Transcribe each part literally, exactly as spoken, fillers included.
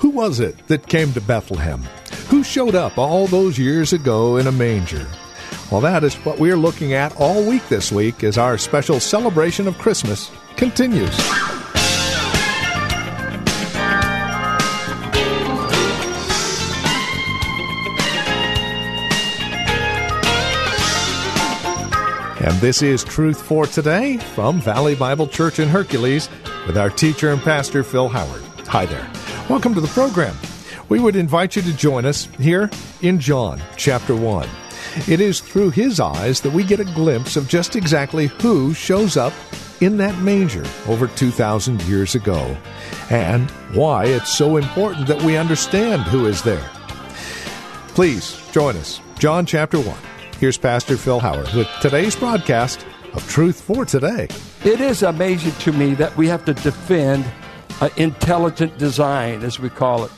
Who was it that came to Bethlehem? Who showed up all those years ago in a manger? Well, that is what we are looking at all week this week as our special celebration of Christmas continues. And this is Truth for Today from Valley Bible Church in Hercules with our teacher and pastor, Phil Howard. Hi there. Welcome to the program. We would invite you to join us here in John chapter one. It is through his eyes that we get a glimpse of just exactly who shows up in that manger over two thousand years ago and why it's so important that we understand who is there. Please join us. John chapter one. Here's Pastor Phil Howard with today's broadcast of Truth for Today. It is amazing to me that we have to defend Uh, intelligent design, as we call it,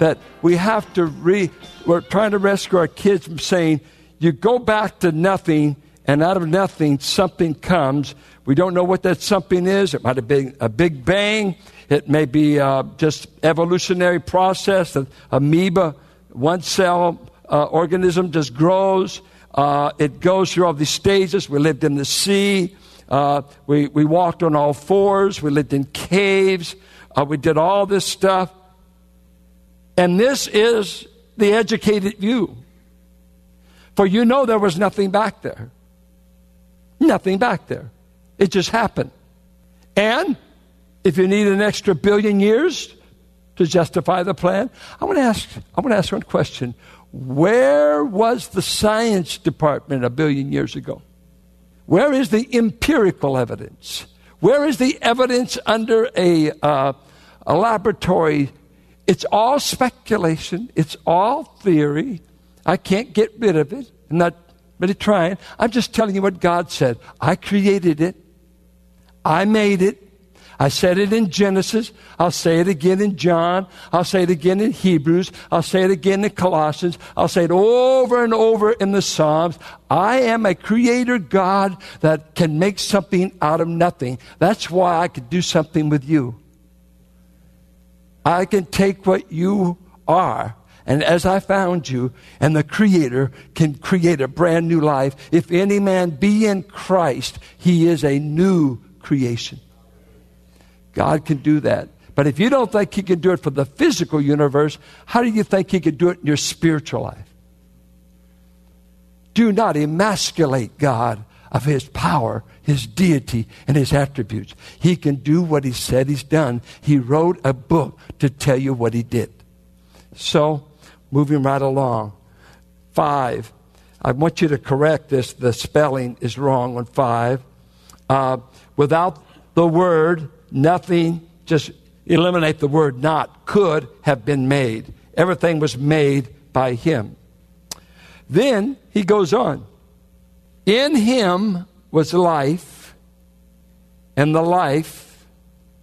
that we have to re, we're trying to rescue our kids from saying, you go back to nothing, and out of nothing, something comes. We don't know what that something is. It might have been a big bang. It may be uh, just evolutionary process, that amoeba, one cell uh, organism just grows. Uh, it goes through all these stages. We lived in the sea. Uh, we, we walked on all fours. We lived in caves. Uh, we did all this stuff. And this is the educated view. For you know there was nothing back there. Nothing back there. It just happened. And if you need an extra billion years to justify the plan, I want to ask, I want to ask one question. Where was the science department a billion years ago? Where is the empirical evidence? Where is the evidence under a, uh, a laboratory? It's all speculation. It's all theory. I can't get rid of it. I'm not really trying. I'm just telling you what God said. I created it. I made it. I said it in Genesis. I'll say it again in John. I'll say it again in Hebrews. I'll say it again in Colossians. I'll say it over and over in the Psalms. I am a creator God that can make something out of nothing. That's why I could do something with you. I can take what you are, and as I found you, and the creator can create a brand new life. If any man be in Christ, he is a new creation. God can do that. But if you don't think he can do it for the physical universe, how do you think he can do it in your spiritual life? Do not emasculate God of his power, his deity, and his attributes. He can do what he said he's done. He wrote a book to tell you what he did. So, moving right along. Five. I want you to correct this. The spelling is wrong on five. Uh, without the word... Nothing, just eliminate the word not, could have been made. Everything was made by him. Then he goes on. In him was life, and the life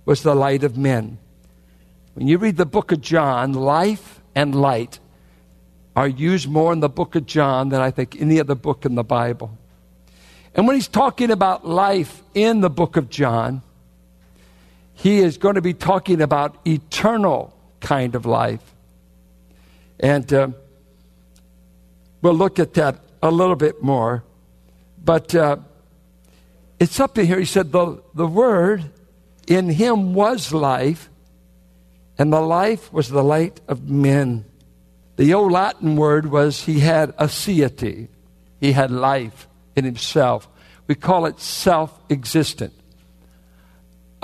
was the light of men. When you read the book of John, life and light are used more in the book of John than I think any other book in the Bible. And when he's talking about life in the book of John, he is going to be talking about eternal kind of life. And uh, we'll look at that a little bit more. But uh, it's up in here. He said, the, the Word in him was life, and the life was the light of men. The old Latin word was he had aseity. He had life in himself. We call it self-existent.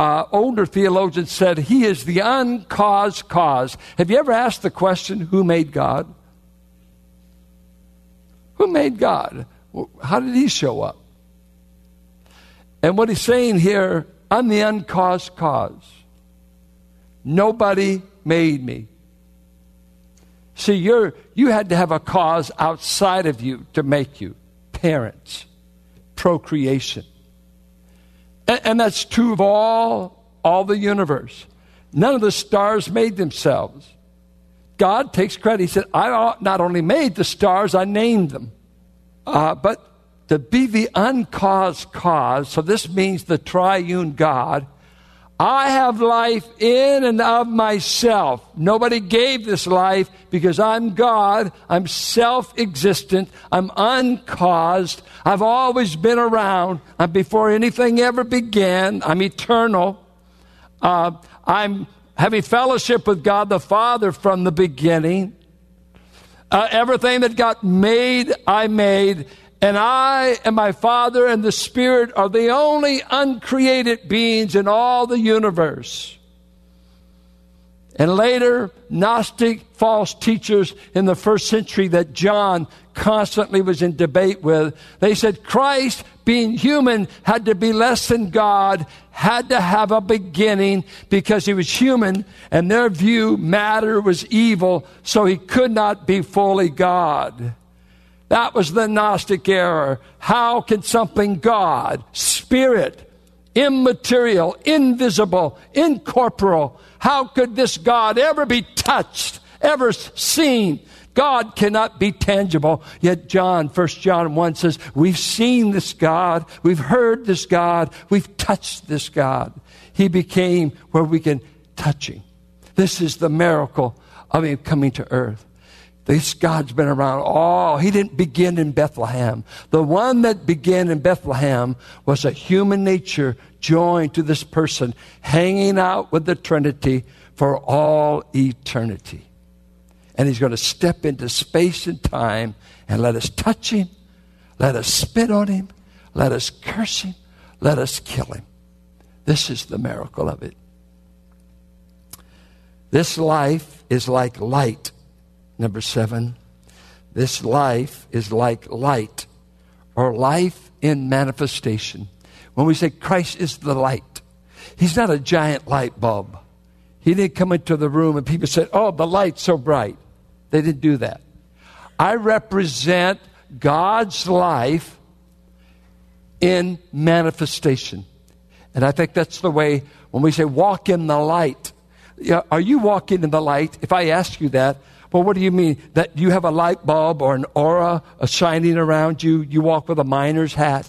Uh, older theologians said he is the uncaused cause. Have you ever asked the question, who made God? Who made God? How did he show up? And what he's saying here, I'm the uncaused cause. Nobody made me. See, you're, you had to have a cause outside of you to make you. Parents. Procreation. And, and that's true of all, all the universe. None of the stars made themselves. God takes credit. He said, I not only made the stars, I named them. Uh, but to be the uncaused cause, so this means the triune God, I have life in and of myself. Nobody gave this life because I'm God. I'm self-existent. I'm uncaused. I've always been around. I'm before anything ever began. I'm eternal. Uh, I'm having fellowship with God the Father from the beginning. Uh, everything that got made, I made. And I and my Father and the Spirit are the only uncreated beings in all the universe. And later, Gnostic false teachers in the first century that John constantly was in debate with, they said Christ, being human, had to be less than God, had to have a beginning because he was human, and their view, matter was evil, so he could not be fully God. That was the Gnostic error. How can something God, spirit, immaterial, invisible, incorporeal, how could this God ever be touched, ever seen? God cannot be tangible. Yet John, First John one says, we've seen this God, we've heard this God, we've touched this God. He became where we can touch him. This is the miracle of him coming to earth. This God's been around all. Oh, he didn't begin in Bethlehem. The one that began in Bethlehem was a human nature joined to this person, hanging out with the Trinity for all eternity. And he's going to step into space and time and let us touch him, let us spit on him, let us curse him, let us kill him. This is the miracle of it. This life is like light. Number seven, this life is like light, or life in manifestation. When we say Christ is the light, he's not a giant light bulb. He didn't come into the room and people said, oh, the light's so bright. They didn't do that. I represent God's life in manifestation. And I think that's the way when we say walk in the light. Are you walking in the light? If I ask you that, well, what do you mean? That you have a light bulb or an aura shining around you? You walk with a miner's hat?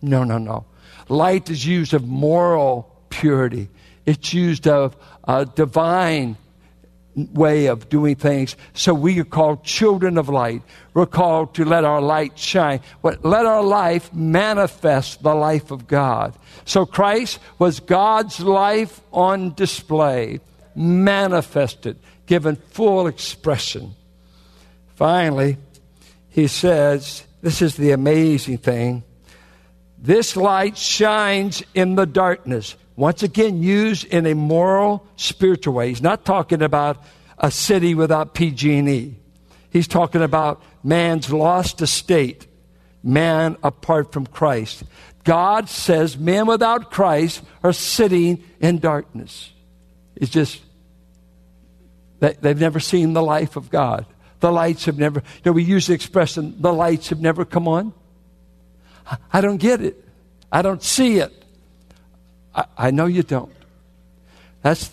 No, no, no. Light is used of moral purity. It's used of a divine way of doing things. So we are called children of light. We're called to let our light shine. Let our life manifest the life of God. So Christ was God's life on display, manifested, given full expression. Finally, he says, this is the amazing thing, this light shines in the darkness. Once again, used in a moral, spiritual way. He's not talking about a city without P G and E. He's talking about man's lost estate, man apart from Christ. God says men without Christ are sitting in darkness. It's just they've never seen the life of God. The lights have never, you know, we use the expression, the lights have never come on. I don't get it. I don't see it. I, I know you don't. That's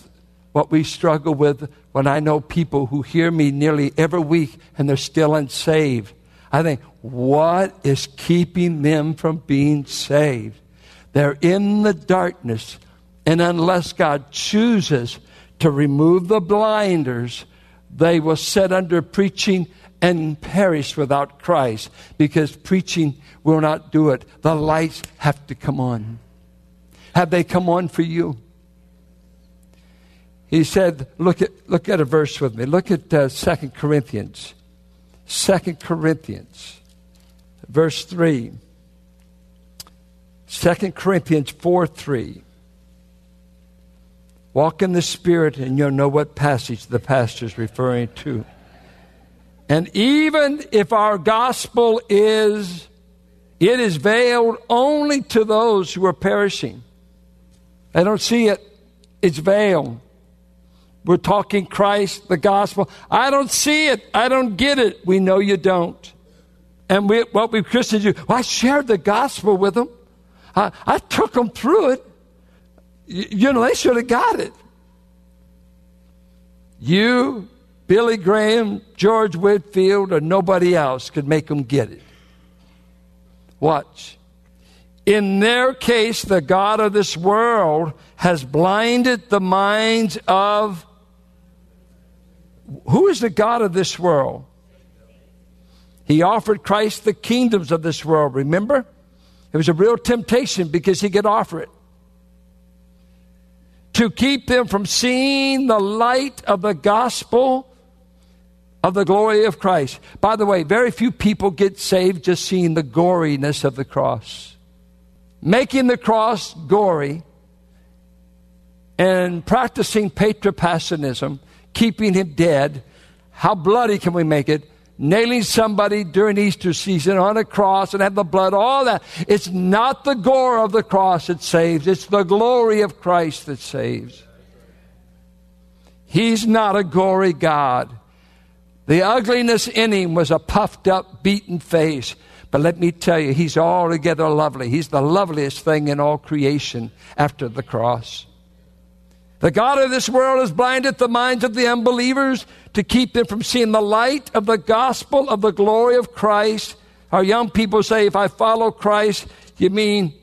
what we struggle with when I know people who hear me nearly every week and they're still unsaved. I think, what is keeping them from being saved? They're in the darkness, and unless God chooses to remove the blinders, they will sit under preaching and perish without Christ, because preaching will not do it. The lights have to come on. Have they come on for you? He said, look at look at a verse with me. Look at uh, Second Corinthians. Second Corinthians, verse three. Second Corinthians four three. Walk in the Spirit, and you'll know what passage the pastor's referring to. And even if our gospel is, it is veiled only to those who are perishing. They don't see it. It's veiled. We're talking Christ, the gospel. I don't see it. I don't get it. We know you don't. And we, what we Christians do, well, I shared the gospel with them. I, I took them through it. You, you know, they should have got it. You, Billy Graham, George Whitfield, or nobody else could make them get it. Watch. In their case, the God of this world has blinded the minds of... Who is the God of this world? He offered Christ the kingdoms of this world, remember? It was a real temptation because he could offer it. To keep them from seeing the light of the gospel of the glory of Christ. By the way, very few people get saved just seeing the goriness of the cross. Making the cross gory and practicing patripassionism, keeping him dead. How bloody can we make it? Nailing somebody during Easter season on a cross and have the blood, all that. It's not the gore of the cross that saves. It's the glory of Christ that saves. He's not a gory God. The ugliness in him was a puffed up, beaten face. But let me tell you, he's altogether lovely. He's the loveliest thing in all creation after the cross. The God of this world has blinded the minds of the unbelievers to keep them from seeing the light of the gospel of the glory of Christ. Our young people say, if I follow Christ, you mean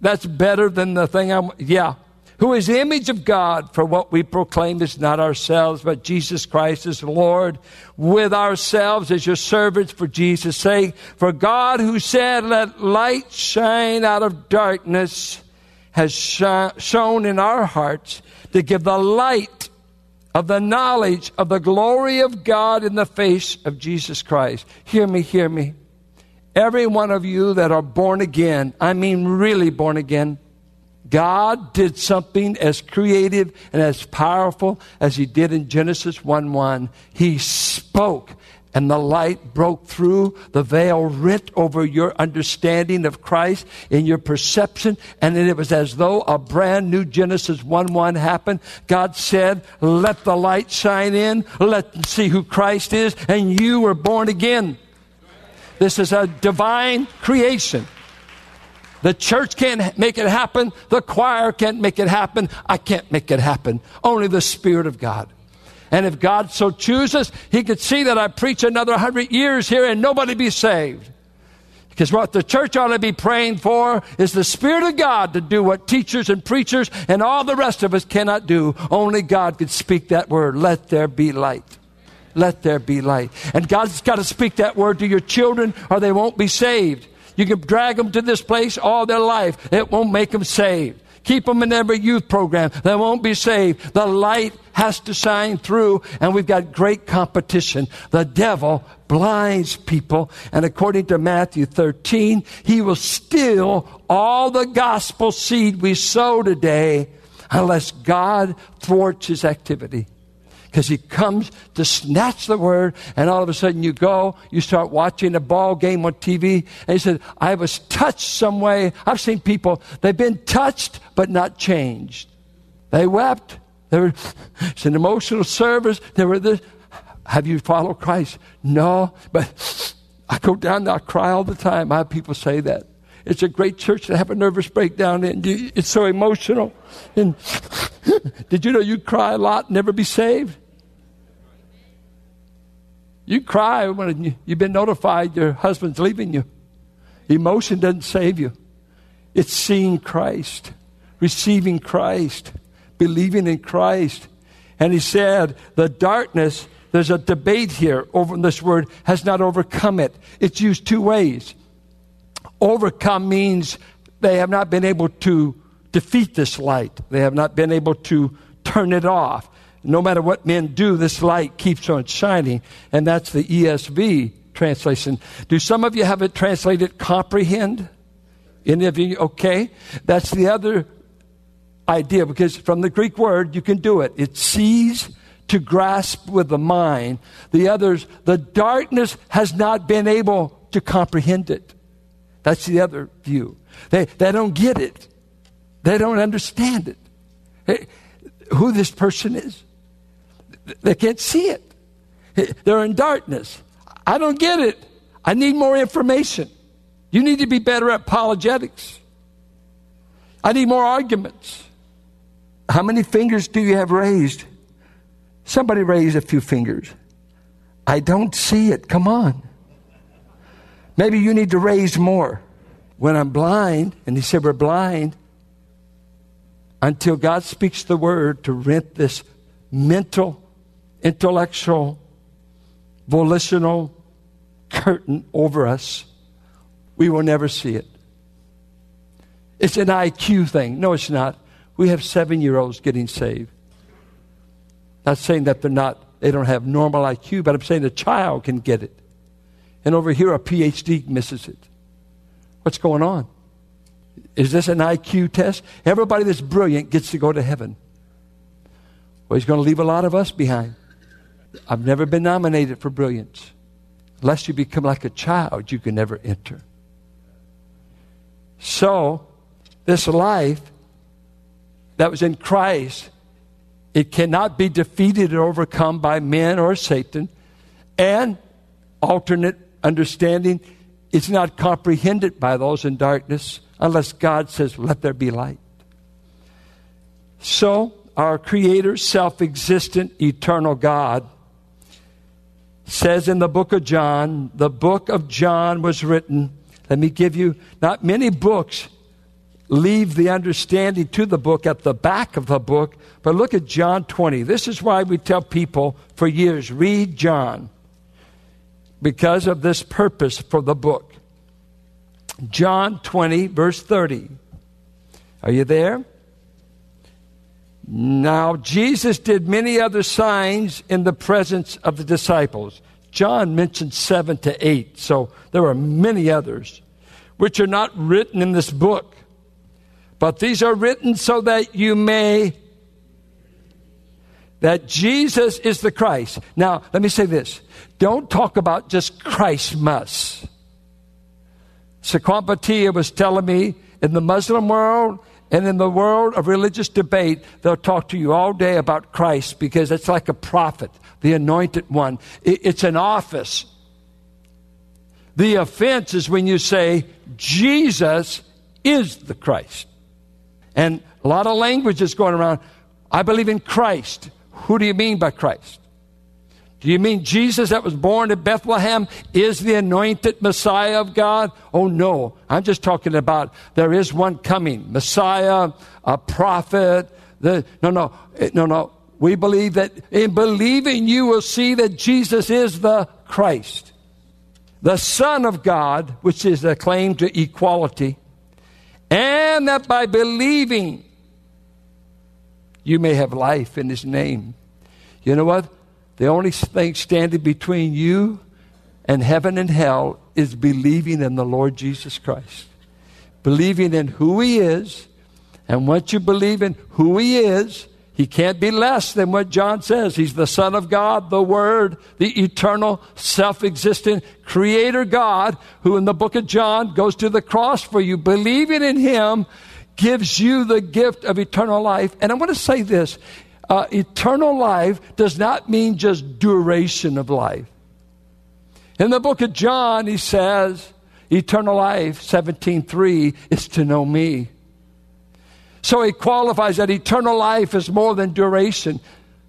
that's better than the thing I'm... Yeah. Who is the image of God, for what we proclaim is not ourselves, but Jesus Christ is Lord, with ourselves as your servants for Jesus' sake. For God, who said, let light shine out of darkness, has sh- shone in our hearts to give the light of the knowledge of the glory of God in the face of Jesus Christ. Hear me, hear me. Every one of you that are born again, I mean really born again, God did something as creative and as powerful as he did in Genesis one one. He spoke, and the light broke through. The veil rent over your understanding of Christ in your perception. And it was as though a brand new Genesis one one happened. God said, let the light shine in. Let them see who Christ is. And you were born again. This is a divine creation. The church can't make it happen. The choir can't make it happen. I can't make it happen. Only the Spirit of God. And if God so chooses, he could see that I preach another hundred years here and nobody be saved. Because what the church ought to be praying for is the Spirit of God to do what teachers and preachers and all the rest of us cannot do. Only God could speak that word. Let there be light. Let there be light. And God's got to speak that word to your children or they won't be saved. You can drag them to this place all their life. It won't make them saved. Keep them in every youth program. They won't be saved. The light has to shine through, and we've got great competition. The devil blinds people, and according to Matthew thirteen, he will steal all the gospel seed we sow today unless God thwarts his activity. Because he comes to snatch the word, and all of a sudden you go, you start watching a ball game on T V, and he said, I was touched some way. I've seen people, they've been touched but not changed. They wept. They were, it's an emotional service. They were this. Have you followed Christ? No, but I go down there, I cry all the time. I have people say that. It's a great church to have a nervous breakdown in. It's so emotional. And did you know you cry a lot and never be saved? You cry when you've been notified your husband's leaving you. Emotion doesn't save you. It's seeing Christ, receiving Christ, believing in Christ. And he said, the darkness, there's a debate here over this word, has not overcome it. It's used two ways. Overcome means they have not been able to defeat this light. They have not been able to turn it off. No matter what men do, this light keeps on shining. And that's the E S V translation. Do some of you have it translated comprehend? Any of you? Okay. That's the other idea, because from the Greek word, you can do it. It sees to grasp with the mind. The others, the darkness has not been able to comprehend it. That's the other view. They they don't get it. They don't understand it. Hey, who this person is. They can't see it. They're in darkness. I don't get it. I need more information. You need to be better at apologetics. I need more arguments. How many fingers do you have raised? Somebody raised a few fingers. I don't see it. Come on. Maybe you need to raise more. When I'm blind, and he said we're blind, until God speaks the word to rent this mental, intellectual, volitional curtain over us, we will never see it. It's an I Q thing. No, it's not. We have seven-year-olds getting saved. Not saying that they're not, they don't have normal I Q, but I'm saying a child can get it. And over here, a P H D misses it. What's going on? Is this an I Q test? Everybody that's brilliant gets to go to heaven. Well, he's going to leave a lot of us behind. I've never been nominated for brilliance. Unless you become like a child, you can never enter. So, this life that was in Christ, it cannot be defeated or overcome by men or Satan. And alternate understanding is not comprehended by those in darkness unless God says, let there be light. So, our Creator, self-existent, eternal God, says in the book of John, the book of John was written. Let me give you, not many books leave the understanding to the book at the back of the book, but look at John twenty. This is why we tell people for years, read John, because of this purpose for the book. John twenty, verse thirty. Are you there? Now, Jesus did many other signs in the presence of the disciples. John mentioned seven to eight, so there were many others, which are not written in this book. But these are written so that you may, that Jesus is the Christ. Now, let me say this. Don't talk about just Christmas. Sequambatia was telling me in the Muslim world, and in the world of religious debate, they'll talk to you all day about Christ because it's like a prophet, the anointed one. It's an office. The offense is when you say, Jesus is the Christ. And a lot of language is going around. I believe in Christ. Who do you mean by Christ? Do you mean Jesus that was born in Bethlehem is the anointed Messiah of God? Oh, no. I'm just talking about there is one coming. Messiah, a prophet. The, no, no. No, no. We believe that in believing you will see that Jesus is the Christ, the Son of God, which is a claim to equality. And that by believing you may have life in His name. You know what? The only thing standing between you and heaven and hell is believing in the Lord Jesus Christ. Believing in who He is. And once you believe in who He is, He can't be less than what John says. He's the Son of God, the Word, the eternal, self-existent Creator God, who in the book of John goes to the cross for you. Believing in Him gives you the gift of eternal life. And I want to say this. Uh, eternal life does not mean just duration of life. In the book of John, he says, eternal life, seventeen three, is to know me. So he qualifies that eternal life is more than duration.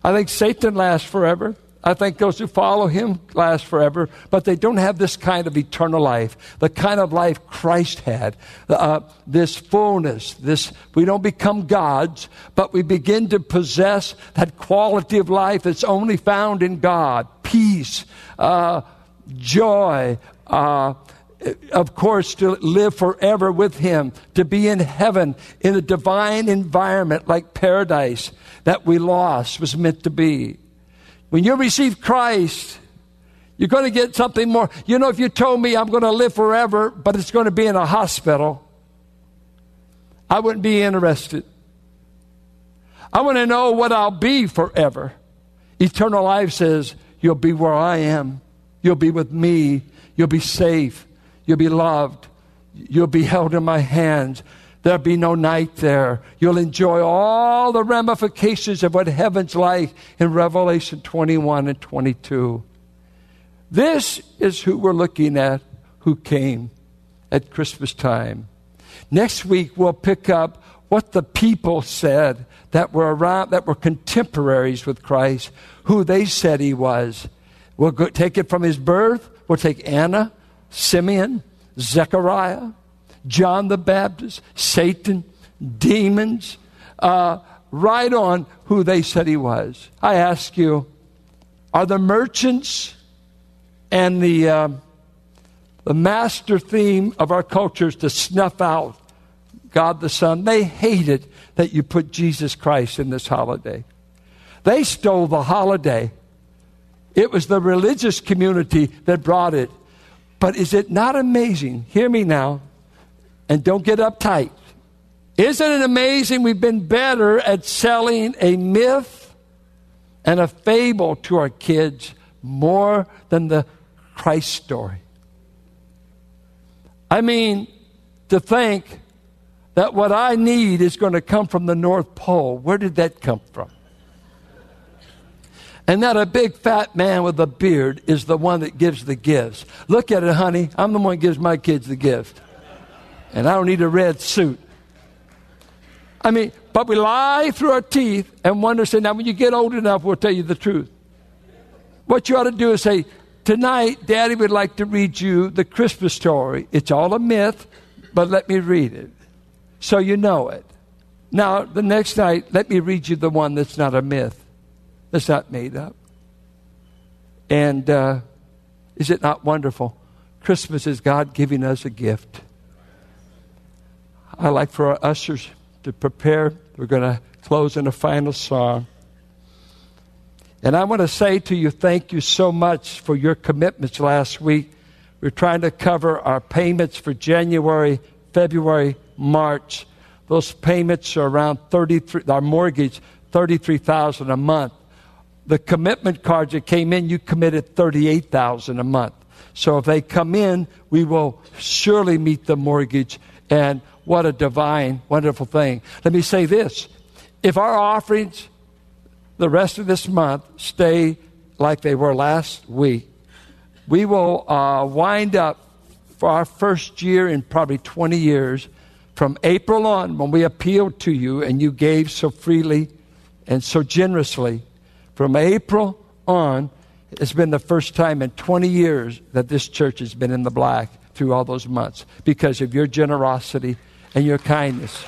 I think Satan lasts forever. I think those who follow him last forever, but they don't have this kind of eternal life, the kind of life Christ had, uh, this fullness, this, we don't become gods, but we begin to possess that quality of life that's only found in God, peace, uh, joy, uh, of course, to live forever with Him, to be in heaven, in a divine environment like paradise that we lost was meant to be. When you receive Christ, you're going to get something more. You know, if you told me I'm going to live forever, but it's going to be in a hospital, I wouldn't be interested. I want to know what I'll be forever. Eternal life says, you'll be where I am. You'll be with me. You'll be safe. You'll be loved. You'll be held in my hands. There'll be no night there. You'll enjoy all the ramifications of what heaven's like in Revelation twenty-one and twenty-two. This is who we're looking at, who came at Christmas time. Next week, we'll pick up what the people said that were around, that were contemporaries with Christ, who they said he was. We'll go, take it from his birth. We'll take Anna, Simeon, Zechariah, John the Baptist, Satan, demons, uh, right on who they said he was. I ask you, are the merchants and the uh, the master theme of our culture is to snuff out God the Son? They hated that you put Jesus Christ in this holiday. They stole the holiday. It was the religious community that brought it. But is it not amazing? Hear me now, and don't get uptight. Isn't it amazing we've been better at selling a myth and a fable to our kids more than the Christ story? I mean, to think that what I need is going to come from the North Pole. Where did that come from? And that a big fat man with a beard is the one that gives the gifts. Look at it, honey. I'm the one that gives my kids the gift. And I don't need a red suit. I mean, but we lie through our teeth and wonder, say, now when you get old enough, we'll tell you the truth. What you ought to do is say, tonight, Daddy would like to read you the Christmas story. It's all a myth, but let me read it so you know it. Now, the next night, let me read you the one that's not a myth. That's not made up. And uh, is it not wonderful? Christmas is God giving us a gift. I'd like for our ushers to prepare. We're going to close in a final song. And I want to say to you, thank you so much for your commitments last week. We're trying to cover our payments for January, February, March. Those payments are around thirty-three, our mortgage, thirty-three thousand dollars a month. The commitment cards that came in, you committed thirty-eight thousand dollars a month. So if they come in, we will surely meet the mortgage. And what a divine, wonderful thing. Let me say this. If our offerings the rest of this month stay like they were last week, we will uh, wind up for our first year in probably twenty years from April on, when we appealed to you and you gave so freely and so generously. From April on, it's been the first time in twenty years that this church has been in the black through all those months because of your generosity and your kindness.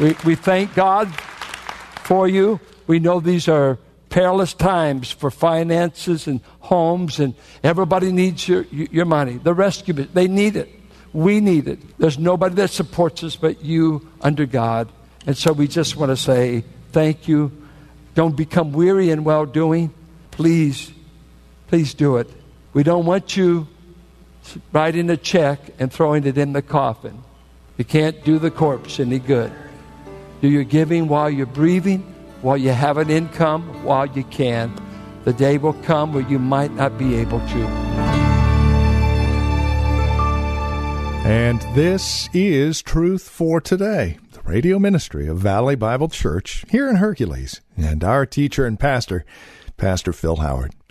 We, we thank God for you. We know these are perilous times for finances and homes, and everybody needs your, your money. The rescue, they need it. We need it. There's nobody that supports us but you under God. And so we just want to say thank you. Don't become weary in well-doing. Please, please do it. We don't want you writing a check and throwing it in the coffin. You can't do the corpse any good. Do your giving while you're breathing, while you have an income, while you can. The day will come where you might not be able to. And this is Truth for Today, the radio ministry of Valley Bible Church here in Hercules, and our teacher and pastor, Pastor Phil Howard.